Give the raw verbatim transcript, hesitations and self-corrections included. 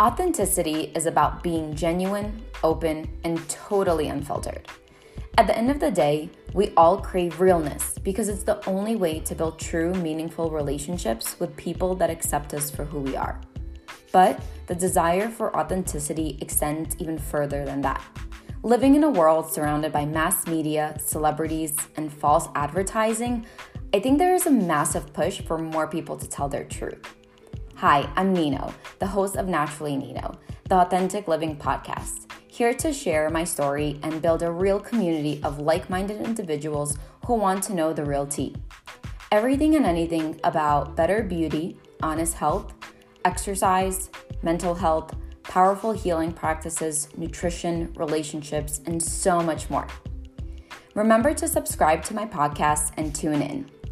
Authenticity is about being genuine, open, and totally unfiltered. At the end of the day, we all crave realness because it's the only way to build true, meaningful relationships with people that accept us for who we are. But the desire for authenticity extends even further than that. Living in a world surrounded by mass media, celebrities, and false advertising, I think there is a massive push for more people to tell their truth. Hi, I'm Nino, the host of Naturally Nino, the Authentic Living Podcast, here to share my story and build a real community of like-minded individuals who want to know the real tea. Everything and anything about better beauty, honest health, exercise, mental health, powerful healing practices, nutrition, relationships, and so much more. Remember to subscribe to my podcast and tune in.